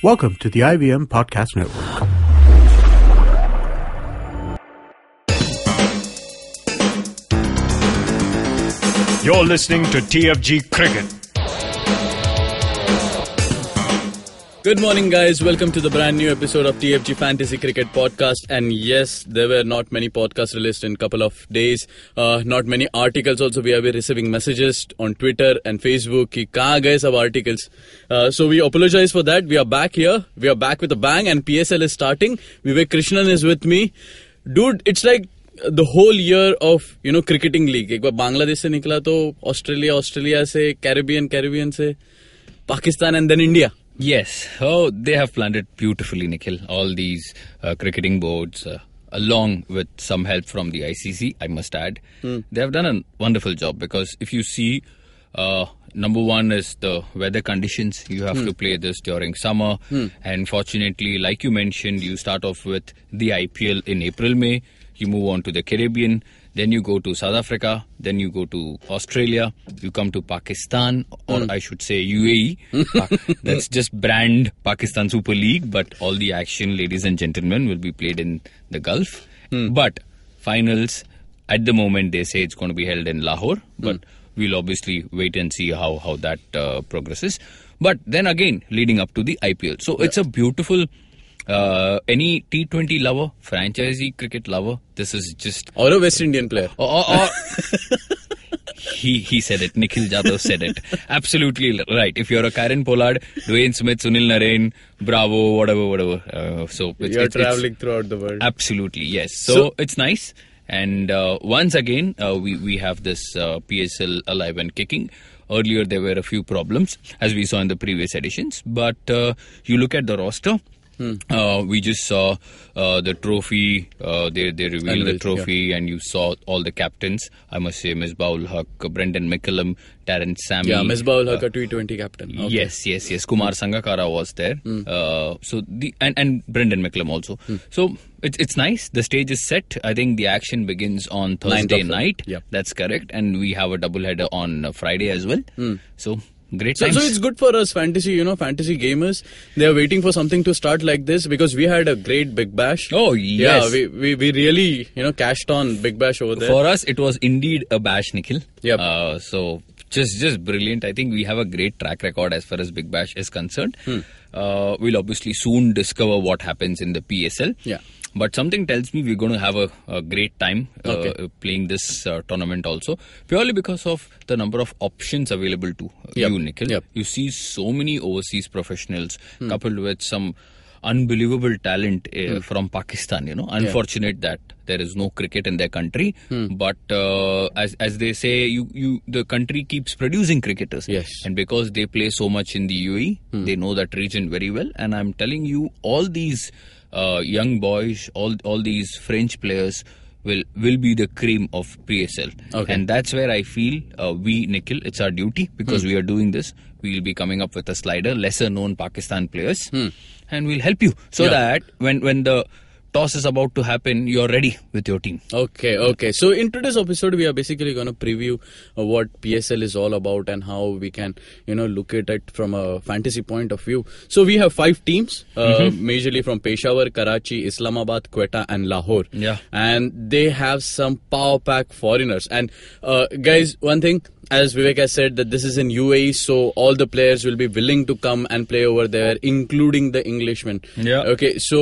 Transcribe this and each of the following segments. Welcome to the IVM Podcast Network. You're listening to TFG Cricket. Good morning, guys. Welcome to the brand new episode of TFG Fantasy Cricket Podcast. And yes, there were not many podcasts released in a couple of days. Not many articles also. We have been receiving messages on Twitter and Facebook. Ki kahan gaye sab articles? So we apologize for that. We are back here. We are back with a bang. And PSL is starting. Vivek Krishnan is with me. Dude, it's like the whole year of cricketing league. एक बार बांग्लादेश से निकला तो Australia, Australia से Caribbean से Pakistan and then India. Yes. Oh, they have planned it beautifully, Nikhil. All these cricketing boards, along with some help from the ICC, I must add, they have done a wonderful job because if you see, number one is the weather conditions. You have to play this during summer. And fortunately, like you mentioned, you start off with the IPL in April, May. You move on to the Caribbean, then you go to South Africa, then you go to Australia, you come to Pakistan, or I should say UAE. That's just brand Pakistan Super League, but all the action, ladies and gentlemen, will be played in the Gulf. But finals, at the moment, they say it's going to be held in Lahore, but we'll obviously wait and see how that progresses. But then again, leading up to the IPL. So it's a beautiful... any T20 lover, franchisee cricket lover, this is just... Or a West Indian player. He said it. Nikhil Jadhav said it. Absolutely right. If you're a Karen Pollard, Dwayne Smith, Sunil Narine, Bravo, whatever. So you're traveling throughout the world. Absolutely, yes. So it's nice. And once again, we have this PSL alive and kicking. Earlier, there were a few problems, as we saw in the previous editions. But you look at the roster... we just saw the trophy, they revealed the trophy and you saw all the captains. I must say Misbah-ul-Haq, Brendon McCullum, Darren Sammy. Yeah, Misbah-ul-Haq, a T20 captain. Okay. Yes. Kumar Sangakkara was there. So Brendon McCullum also. So it's nice. The stage is set. I think the action begins on Thursday night. Yep. That's correct. And we have a double header on Friday as well. So... Great times. So it's good for us fantasy, fantasy gamers. They are waiting for something to start like this because we had a great Big Bash. Oh, yes. Yeah, we really, cashed on Big Bash over there. For us, it was indeed a bash, Nikhil. Yep. So just brilliant. I think we have a great track record as far as Big Bash is concerned. We'll obviously soon discover what happens in the PSL. Yeah. But something tells me we're going to have a great time playing this tournament also. Purely because of the number of options available to you, Nikhil. Yep. You see so many overseas professionals coupled with some unbelievable talent from Pakistan, Unfortunate that there is no cricket in their country. But as they say, the country keeps producing cricketers. Yes. And because they play so much in the UAE, they know that region very well. And I'm telling you, all these... young boys, all these French players will be the cream of PSL. Okay. And that's where I feel Nikhil, it's our duty because we are doing this. We'll be coming up with a slider, lesser known Pakistan players, and we'll help you so that when the toss is about to happen, you're ready with your team. Okay. So in today's episode, we are basically going to preview what PSL is all about and how we can, look at it from a fantasy point of view. So we have 5 teams, majorly from Peshawar, Karachi, Islamabad, Quetta and Lahore. Yeah. And they have some power pack foreigners. And guys, one thing... As Vivek has said, that this is in UAE, so all the players will be willing to come and play over there, including the Englishmen. Yeah. Okay, so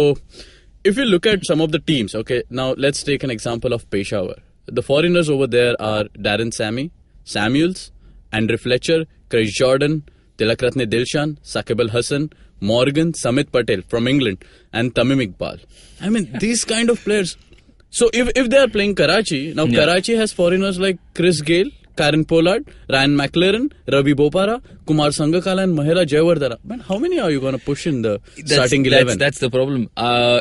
if you look at some of the teams, now let's take an example of Peshawar. The foreigners over there are Darren Sammy, Samuels, Andre Fletcher, Chris Jordan, Tilakratne Dilshan, Shakib Al Hasan, Morgan, Samit Patel from England, and Tamim Iqbal. I mean, these kind of players. So if they are playing Karachi, now Karachi has foreigners like Chris Gayle, Karen Pollard, Ryan McLaren, Ravi Bopara, Kumar Sangakkara and Mahela Jayawardene. Man, how many are you going to push in the starting 11? That's the problem.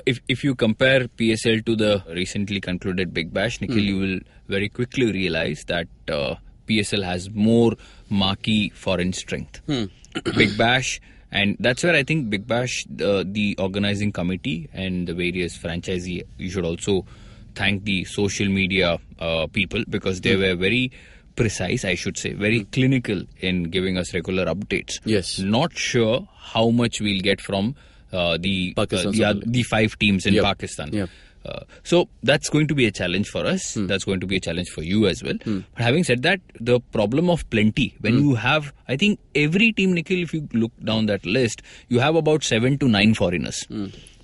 If you compare PSL to the recently concluded Big Bash, Nikhil, you will very quickly realize that PSL has more marquee foreign strength. Big Bash, and that's where I think Big Bash, the organizing committee and the various franchisee, you should also thank the social media people because they were very... precise, I should say, very clinical in giving us regular updates. Yes. Not sure how much we'll get from the five teams in Pakistan. Yep. So that's going to be a challenge for us. That's going to be a challenge for you as well. But having said that, the problem of plenty, when you have, I think every team, Nikhil, if you look down that list, you have about 7 to 9 foreigners.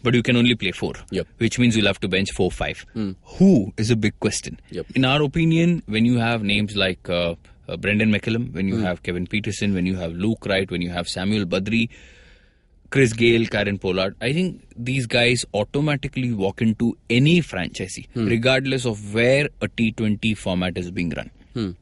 But you can only play 4, which means you'll have to bench 4 or 5. Who is a big question. In our opinion, when you have names like Brendon McCullum, when you have Kevin Pietersen, when you have Luke Wright, when you have Samuel Badree, Chris Gayle, Karen Pollard, I think these guys automatically walk into any franchisee, regardless of where a T20 format is being run.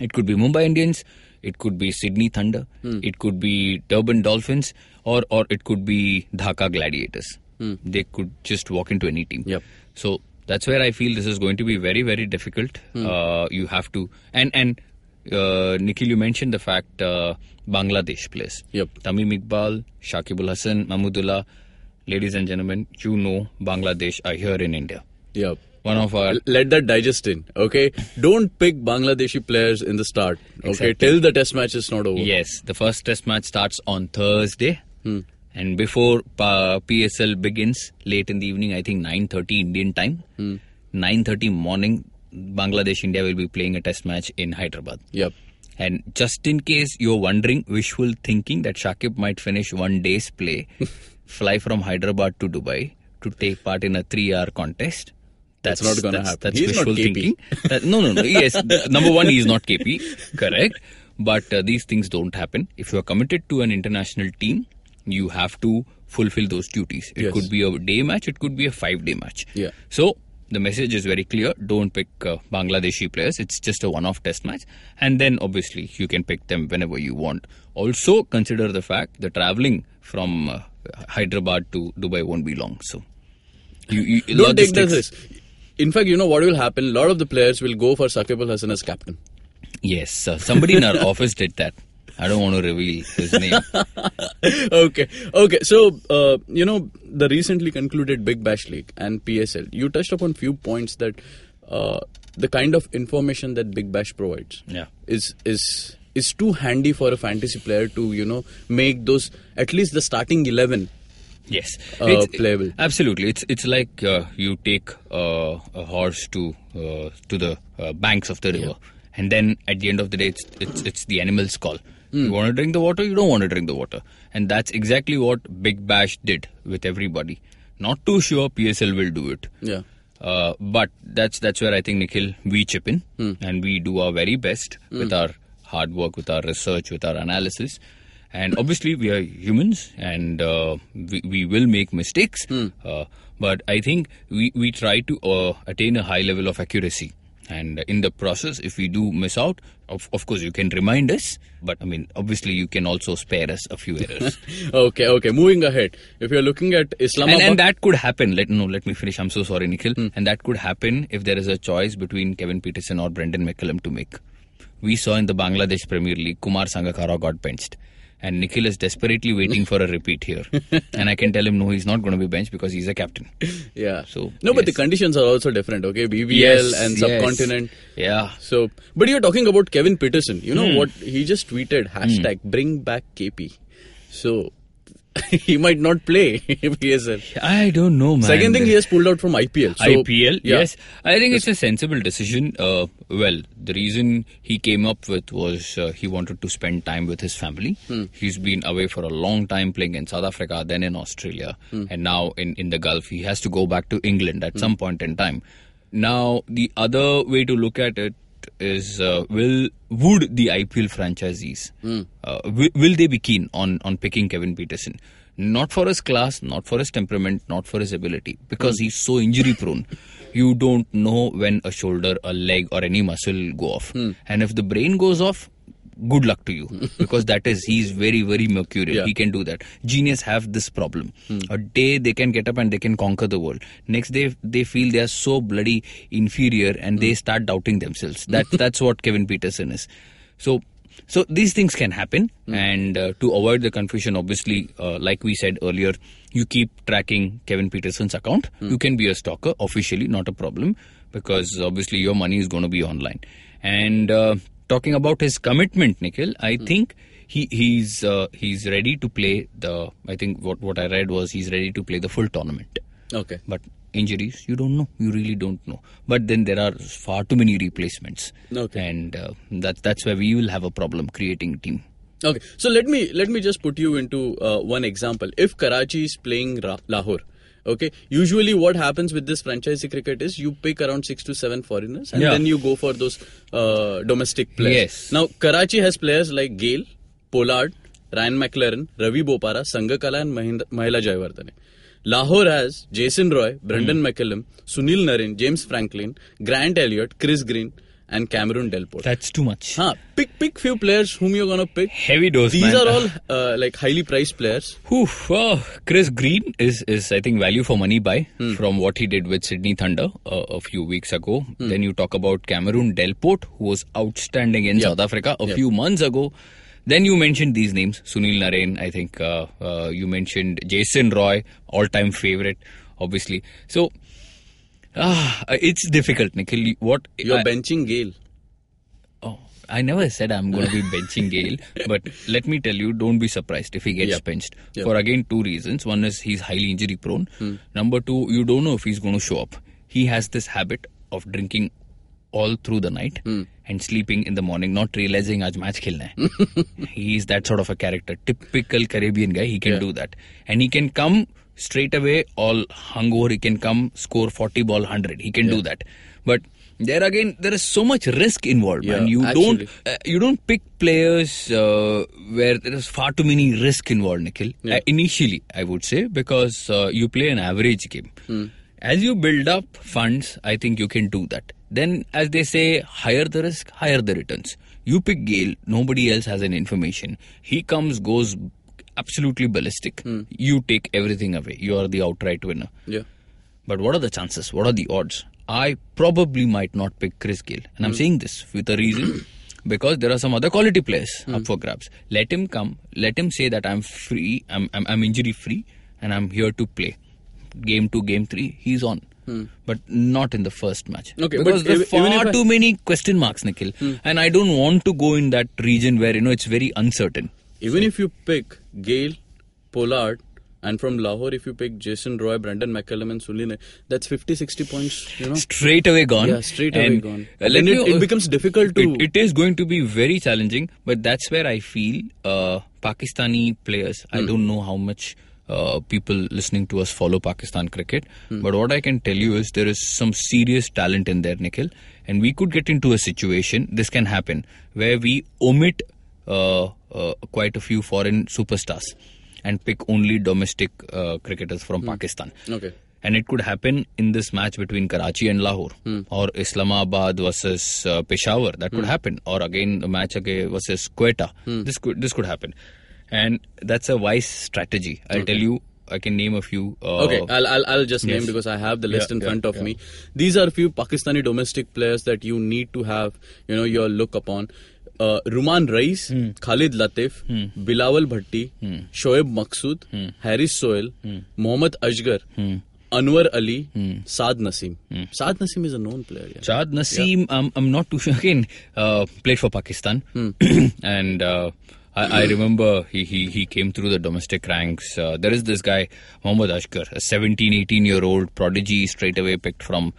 It could be Mumbai Indians, it could be Sydney Thunder, it could be Durban Dolphins, or it could be Dhaka Gladiators. They could just walk into any team. So that's where I feel this is going to be very, very difficult. You have to... And Nikhil, you mentioned the fact Bangladesh players. Tamim Iqbal, Shakib Al Hasan, Mahmudullah. Ladies and gentlemen, you know Bangladesh are here in India. One of our... Let that digest in, okay? Don't pick Bangladeshi players in the start, okay? Exactly. Till the test match is not over. Yes, the first test match starts on Thursday. And before PSL begins late in the evening, I think 9:30 Indian time, 9:30 morning, Bangladesh India will be playing a test match in Hyderabad. And just in case you're wondering, wishful thinking that Shakib might finish one day's play, fly from Hyderabad to Dubai to take part in a 3-hour contest. That's not going to happen. That's he's wishful thinking. No. Yes, number one, he's not KP. Correct. But these things don't happen. If you're committed to an international team, you have to fulfill those duties. It could be a day match. It could be a 5-day match. So the message is very clear. Don't pick Bangladeshi players. It's just a one-off test match. And then obviously you can pick them whenever you want. Also consider the fact that traveling from Hyderabad to Dubai won't be long. So you don't take the risk. In fact, you know what will happen? A lot of the players will go for Shakib Al Hasan as captain. Yes. Somebody in our office did that. I don't want to reveal his name. Okay. So, the recently concluded Big Bash League and PSL, you touched upon few points that the kind of information that Big Bash provides is too handy for a fantasy player to, make those, at least the starting 11. Yes, it's playable. Absolutely, it's like you take a horse to the banks of the river. And then at the end of the day, it's the animal's call. You want to drink the water, you don't want to drink the water. And that's exactly what Big Bash did with everybody. Not too sure PSL will do it. But that's where I think, Nikhil, we chip in. And we do our very best with our hard work, with our research, with our analysis. And obviously, we are humans and we will make mistakes. But I think we try to attain a high level of accuracy. And in the process, if we do miss out, of course, you can remind us. But, I mean, obviously, you can also spare us a few errors. Okay. Moving ahead. If you're looking at Islamabad... And that could happen. Let me finish. I'm so sorry, Nikhil. And that could happen if there is a choice between Kevin Pietersen or Brendon McCullum to make. We saw in the Bangladesh Premier League, Kumar Sangakkara got benched. And Nikhil is desperately waiting for a repeat here. And I can tell him, no, he's not going to be benched because he's a captain. But the conditions are also different, okay? BBL and subcontinent. So, but you're talking about Kevin Pietersen. You know what? He just tweeted, hashtag bring back KP. So, he might not play PSL. I don't know, man. Second thing, he has pulled out from IPL. So, IPL, yes. I think it's a sensible decision. The reason he came up with was he wanted to spend time with his family. He's been away for a long time playing in South Africa, then in Australia, and now in the Gulf. He has to go back to England at some point in time. Now, the other way to look at it is would the IPL franchisees will they be keen on picking Kevin Pietersen? Not for his class, not for his temperament, not for his ability, because he's so injury prone. You don't know when a shoulder, a leg, or any muscle go off, and if the brain goes off, good luck to you, because he's very, very mercurial. He can do that. Genius have this problem. A day they can get up and they can conquer the world. Next day they feel they are so bloody inferior and they start doubting themselves. That's what Kevin Pietersen is. So these things can happen, and to avoid the confusion, obviously, like we said earlier, you keep tracking Kevin Pietersen's account. You can be a stalker officially, not a problem, because obviously your money is going to be online. And talking about his commitment, Nikhil, I think he's ready to play the. I think what I read was he's ready to play the full tournament. Okay, but injuries, you don't know. You really don't know. But then there are far too many replacements. Okay, and that's where we will have a problem creating a team. Okay, so let me just put you into one example. If Karachi is playing Lahore. Okay. Usually what happens with this franchise cricket is you pick around 6 to 7 foreigners and then you go for those domestic players. Yes. Now, Karachi has players like Gayle, Pollard, Ryan McLaren, Ravi Bopara, Sangakkara and Mahela Jayawardene. Lahore has Jason Roy, Brendon McCullum, Sunil Narine, James Franklin, Grant Elliott, Chris Green and Cameron Delport. That's too much. Huh. Pick few players whom you're going to pick. Heavy dose, These are all like highly priced players. Chris Green is I think value for money buy from what he did with Sydney Thunder a few weeks ago. Then you talk about Cameron Delport, who was outstanding in South Africa a few months ago. Then you mentioned these names. Sunil Narine, I think you mentioned Jason Roy, all-time favorite, obviously. So, it's difficult, Nikhil. What you're benching Gayle? Oh, I never said I'm going to be benching Gayle, but let me tell you, don't be surprised if he gets benched for again 2 reasons. One is he's highly injury prone. Number 2, you don't know if he's going to show up. He has this habit of drinking all through the night and sleeping in the morning, not realizing aaj match khelna hai. He's that sort of a character, typical Caribbean guy. He can do that, and he can come straight away all hungover. He can come score 40 ball 100. He can do that, but there again there is so much risk involved, and you actually don't pick players where there is far too many risk involved, Nikhil. Initially, I would say, because you play an average game. As you build up funds, I think you can do that. Then, as they say, higher the risk, higher the returns. You pick Gayle, nobody else has an information. He comes, goes absolutely ballistic. You take everything away. You are the outright winner. Yeah. But what are the chances? What are the odds? I probably might not pick Chris Gayle. And I'm saying this with a reason, because there are some other quality players up for grabs. Let him come. Let him say that I'm free, I'm injury free, and I'm here to play. Game 2, game 3, he's on. But not in the first match. Okay, because there are far too many question marks, Nikhil. And I don't want to go in that region where, you know, it's very uncertain. Even if you pick Gayle, Pollard, and from Lahore, if you pick Jason Roy, Brendon McCullum and Sunil, that's 50-60 points, you know. Straight away gone. Yeah, straight away gone. It becomes difficult to... It is going to be very challenging, but that's where I feel Pakistani players, I don't know how much... people listening to us follow Pakistan cricket, but what I can tell you is there is some serious talent in there, Nikhil, and we could get into a situation, this can happen, where we omit quite a few foreign superstars and pick only domestic cricketers from Pakistan. Okay. And it could happen in this match between Karachi and Lahore, or Islamabad versus Peshawar, that could happen, or again a match again versus Quetta, this could happen. And that's a wise strategy. I'll tell you, I can name a few. Okay, I'll just name because I have the list in front of me. These are a few Pakistani domestic players that you need to have, you know, your look upon. Ruman Raees, Khalid Latif, Bilawal Bhatti, Shoaib Maqsood, Haris Sohail, Mohammad Asghar, Anwar Ali, Saad Naseem. Saad Naseem is a known player. Yeah. Saad Naseem, I'm not too sure. Again, played for Pakistan. And... I remember he came through the domestic ranks. There is this guy, Mohammad Asghar, a 17, 18-year-old prodigy, straight away picked from...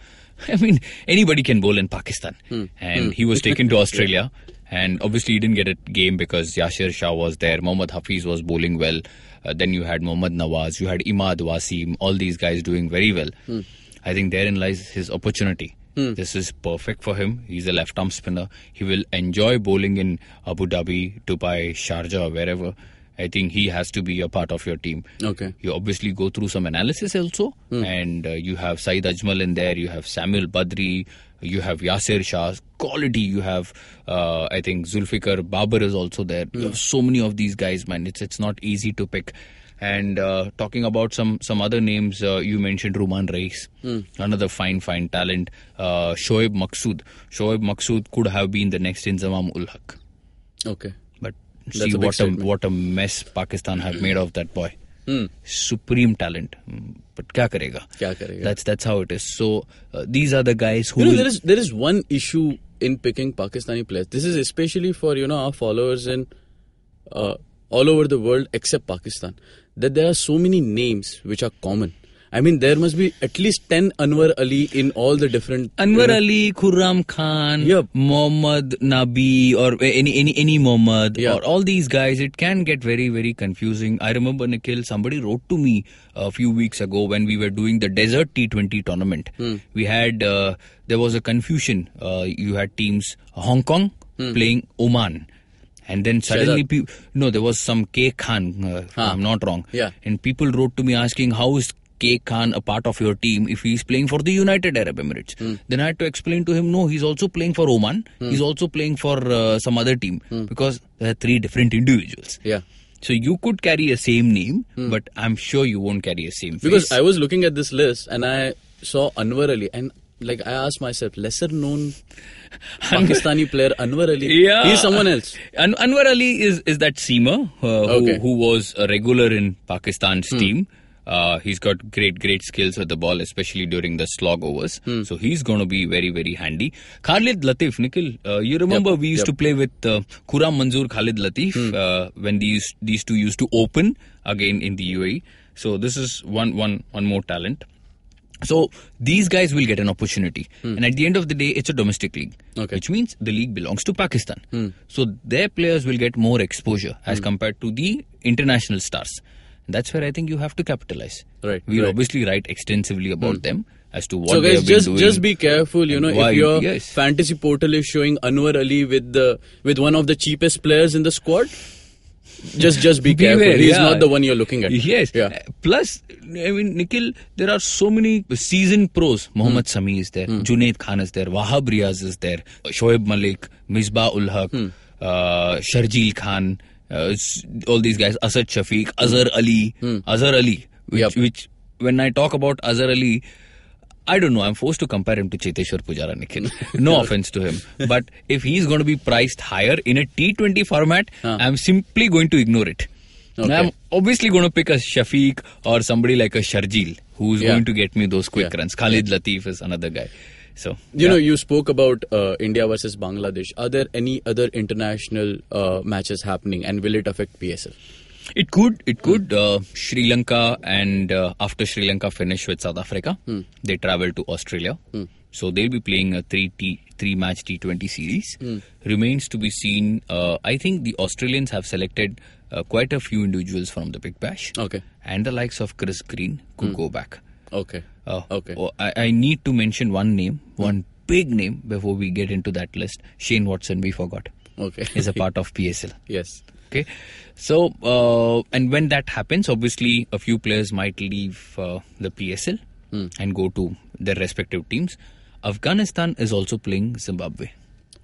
I mean, anybody can bowl in Pakistan. And he was taken to Australia. And obviously, he didn't get a game because Yasir Shah was there. Mohammad Hafiz was bowling well. Then you had Mohammad Nawaz. You had Imad Wasim. All these guys doing very well. I think therein lies his opportunity. This is perfect for him. He's a left-arm spinner. He will enjoy bowling in Abu Dhabi, Dubai, Sharjah, wherever. I think he has to be a part of your team. Okay. You obviously go through some analysis also. And you have Syed Ajmal in there. You have Samuel Badree. You have Yasir Shah. Quality. You have, I think, Zulfikar Babar is also there. You have so many of these guys, man. It's not easy to pick. And talking about some other names, you mentioned Ruman Raees, another fine talent. Shoaib Maqsood. Shoaib Maqsood could have been the next Misbah-ul-Haq. Okay. But see what a mess Pakistan have made of that boy. supreme talent. But kya karega? That's how it is. So these are the guys who... There is one issue in picking Pakistani players. This is especially for, our followers in all over the world except Pakistan. That there are so many names which are common. I mean, there must be at least 10 Anwar Ali in all the different... Anwar Ali, Khurram Khan, yep. Mohammad Nabi, or any Mohammad, yep. Or all these guys, it can get very, very confusing. I remember, Nikhil, somebody wrote to me a few weeks ago when we were doing the Desert T20 tournament. We had... there was a confusion. You had teams, Hong Kong playing Oman. And then suddenly, there was some K Khan, if I'm not wrong. Yeah. And people wrote to me asking, how is K Khan a part of your team if he's playing for the United Arab Emirates? Then I had to explain to him, no, he's also playing for Oman. He's also playing for some other team because there are three different individuals. Yeah. So you could carry a same name, but I'm sure you won't carry a same face. Because I was looking at this list and I saw Anwar Ali and I asked myself, lesser known Pakistani player Anwar Ali. Yeah. He's someone else. Anwar Ali is that seamer who was a regular in Pakistan's team. He's got great skills with the ball, especially during the slog overs. So he's going to be very, very handy. Khalid Latif, Nikhil, you remember we used to play with Khurram Manzoor, Khalid Latif when these two used to open again in the UAE. So this is one more talent. So these guys will get an opportunity. And at the end of the day, it's a domestic league, which means the league belongs to Pakistan. So their players will get more exposure as compared to the international stars. That's where I think you have to capitalize. Right. We'll obviously write extensively about them as to what they have been doing. So guys, just be careful. If your fantasy portal is showing Anwar Ali with one of the cheapest players in the squad, just be careful. He's not the one you're looking at. Yes. Yeah. Plus, Nikhil, there are so many seasoned pros. Mohammad Sami is there. Junaid Khan is there. Wahab Riaz is there. Shoaib Malik, Misbah-ul-Haq, Sharjeel Khan. All these guys, Asad Shafiq, Azhar Ali, which when I talk about Azhar Ali, I don't know, I'm forced to compare him to Cheteshwar Pujara, Nikhil. No offense to him. But if he's going to be priced higher in a T20 format, I'm simply going to ignore it. Okay. I'm obviously going to pick a Shafiq or somebody like a Sharjeel, who's going to get me those quick runs. Khalid Latif is another guy. So you spoke about India versus Bangladesh. Are there any other international matches happening, and will it affect PSL? It could. Sri Lanka and after Sri Lanka finish with South Africa, they travel to Australia. So they'll be playing a three-match T20 series. Remains to be seen. I think the Australians have selected quite a few individuals from the Big Bash. Okay. And the likes of Chris Green could go back. Okay. I need to mention one big name before we get into that list. Shane Watson, we forgot. Okay. Is a part of PSL. Yes. Okay. So, and when that happens, obviously a few players might leave the PSL and go to their respective teams. Afghanistan is also playing Zimbabwe.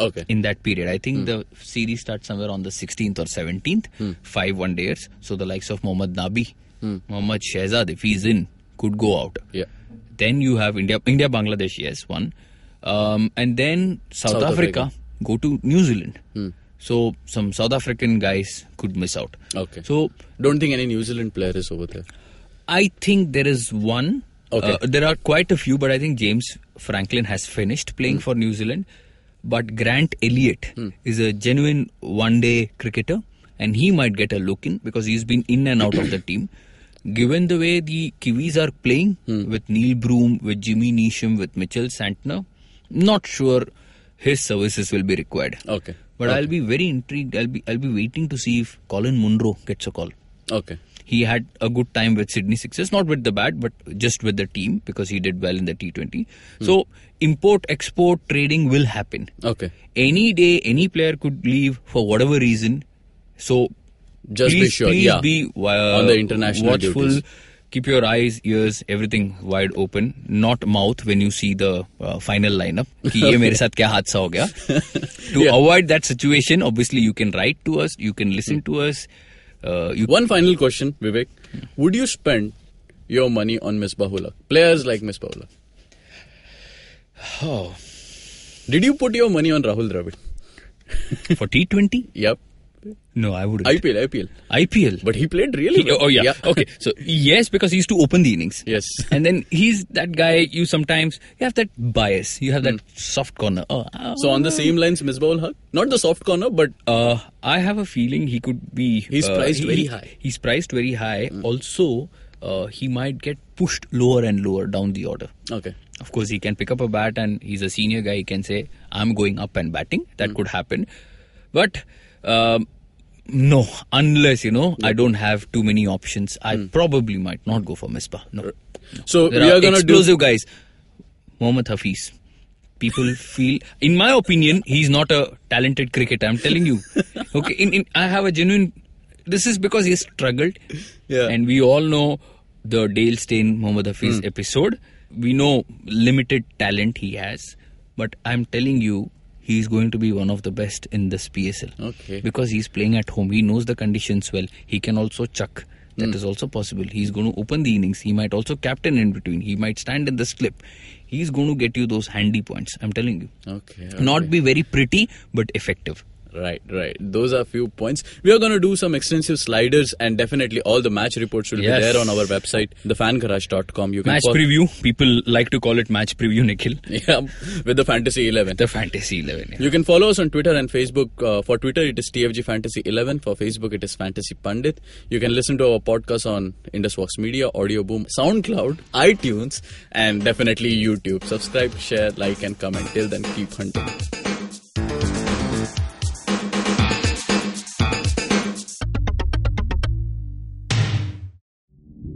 Okay. In that period, I think the series starts somewhere on the 16th or 17th, 5 one-dayers. So the likes of Mohammad Nabi, Mohammad Shehzad, if he's in, could go out. Yeah. Then you have India, Bangladesh, yes, one. And then South Africa go to New Zealand. So some South African guys could miss out. Okay. So don't think any New Zealand player is over there. I think there is one. Okay. There are quite a few, but I think James Franklin has finished playing for New Zealand. But Grant Elliott is a genuine one-day cricketer, and he might get a look in because he's been in and out of the team. Given the way the Kiwis are playing with Neil Broom, with Jimmy Neesham, with Mitchell Santner, not sure his services will be required. Okay. But I'll be very intrigued. I'll be waiting to see if Colin Munro gets a call. Okay. He had a good time with Sydney Sixers, not with the bat, but just with the team because he did well in the T20. So import-export trading will happen. Okay. Any day, any player could leave for whatever reason. So Please be on the international watchful duties. Keep your eyes, ears, everything wide open. Not mouth when you see the final lineup. To avoid that situation, obviously you can write to us, you can listen to us. One final question, Vivek. Would you spend your money on Misbah-ul-Haq? Players like Misbah-ul-Haq. Oh. Did you put your money on Rahul Dravid? For T20? Yep. No, I wouldn't. IPL. But he played really well. Okay. So, yes, because he used to open the innings. Yes. And then he's that guy, you sometimes, you have that bias. You have that soft corner. So, on the same lines, Misbah-ul-Haq? Not the soft corner, but... I have a feeling he could be... He's priced very high. Also, he might get pushed lower and lower down the order. Okay. Of course, he can pick up a bat and he's a senior guy. He can say, I'm going up and batting. That could happen. But... no, unless, I don't have too many options, I probably might not go for Misbah. No. So, there we are going to do... Explosive guys. Mohammad Hafiz. People feel... In my opinion, he's not a talented cricketer, I'm telling you. Okay, I have a genuine... This is because he struggled. Yeah. And we all know the Dale Steyn Mohammad Hafiz episode. We know limited talent he has. But I'm telling you, he's going to be one of the best in this PSL. Okay. Because he's playing at home. He knows the conditions well. He can also chuck. That is also possible. He's going to open the innings. He might also captain in between. He might stand in the slip. He's going to get you those handy points. I'm telling you. Okay. Not be very pretty, but effective. Right. Those are few points. We are going to do some extensive sliders and definitely all the match reports will be there on our website, thefangarage.com. You can match preview. People like to call it match preview, Nikhil. Yeah, with the Fantasy 11. The Fantasy 11, yeah. You can follow us on Twitter and Facebook. For Twitter, it is TFG Fantasy 11. For Facebook, it is Fantasy Pandit. You can listen to our podcast on IndusVox Media, Audio Boom, SoundCloud, iTunes, and definitely YouTube. Subscribe, share, like, and comment. Till then, keep hunting.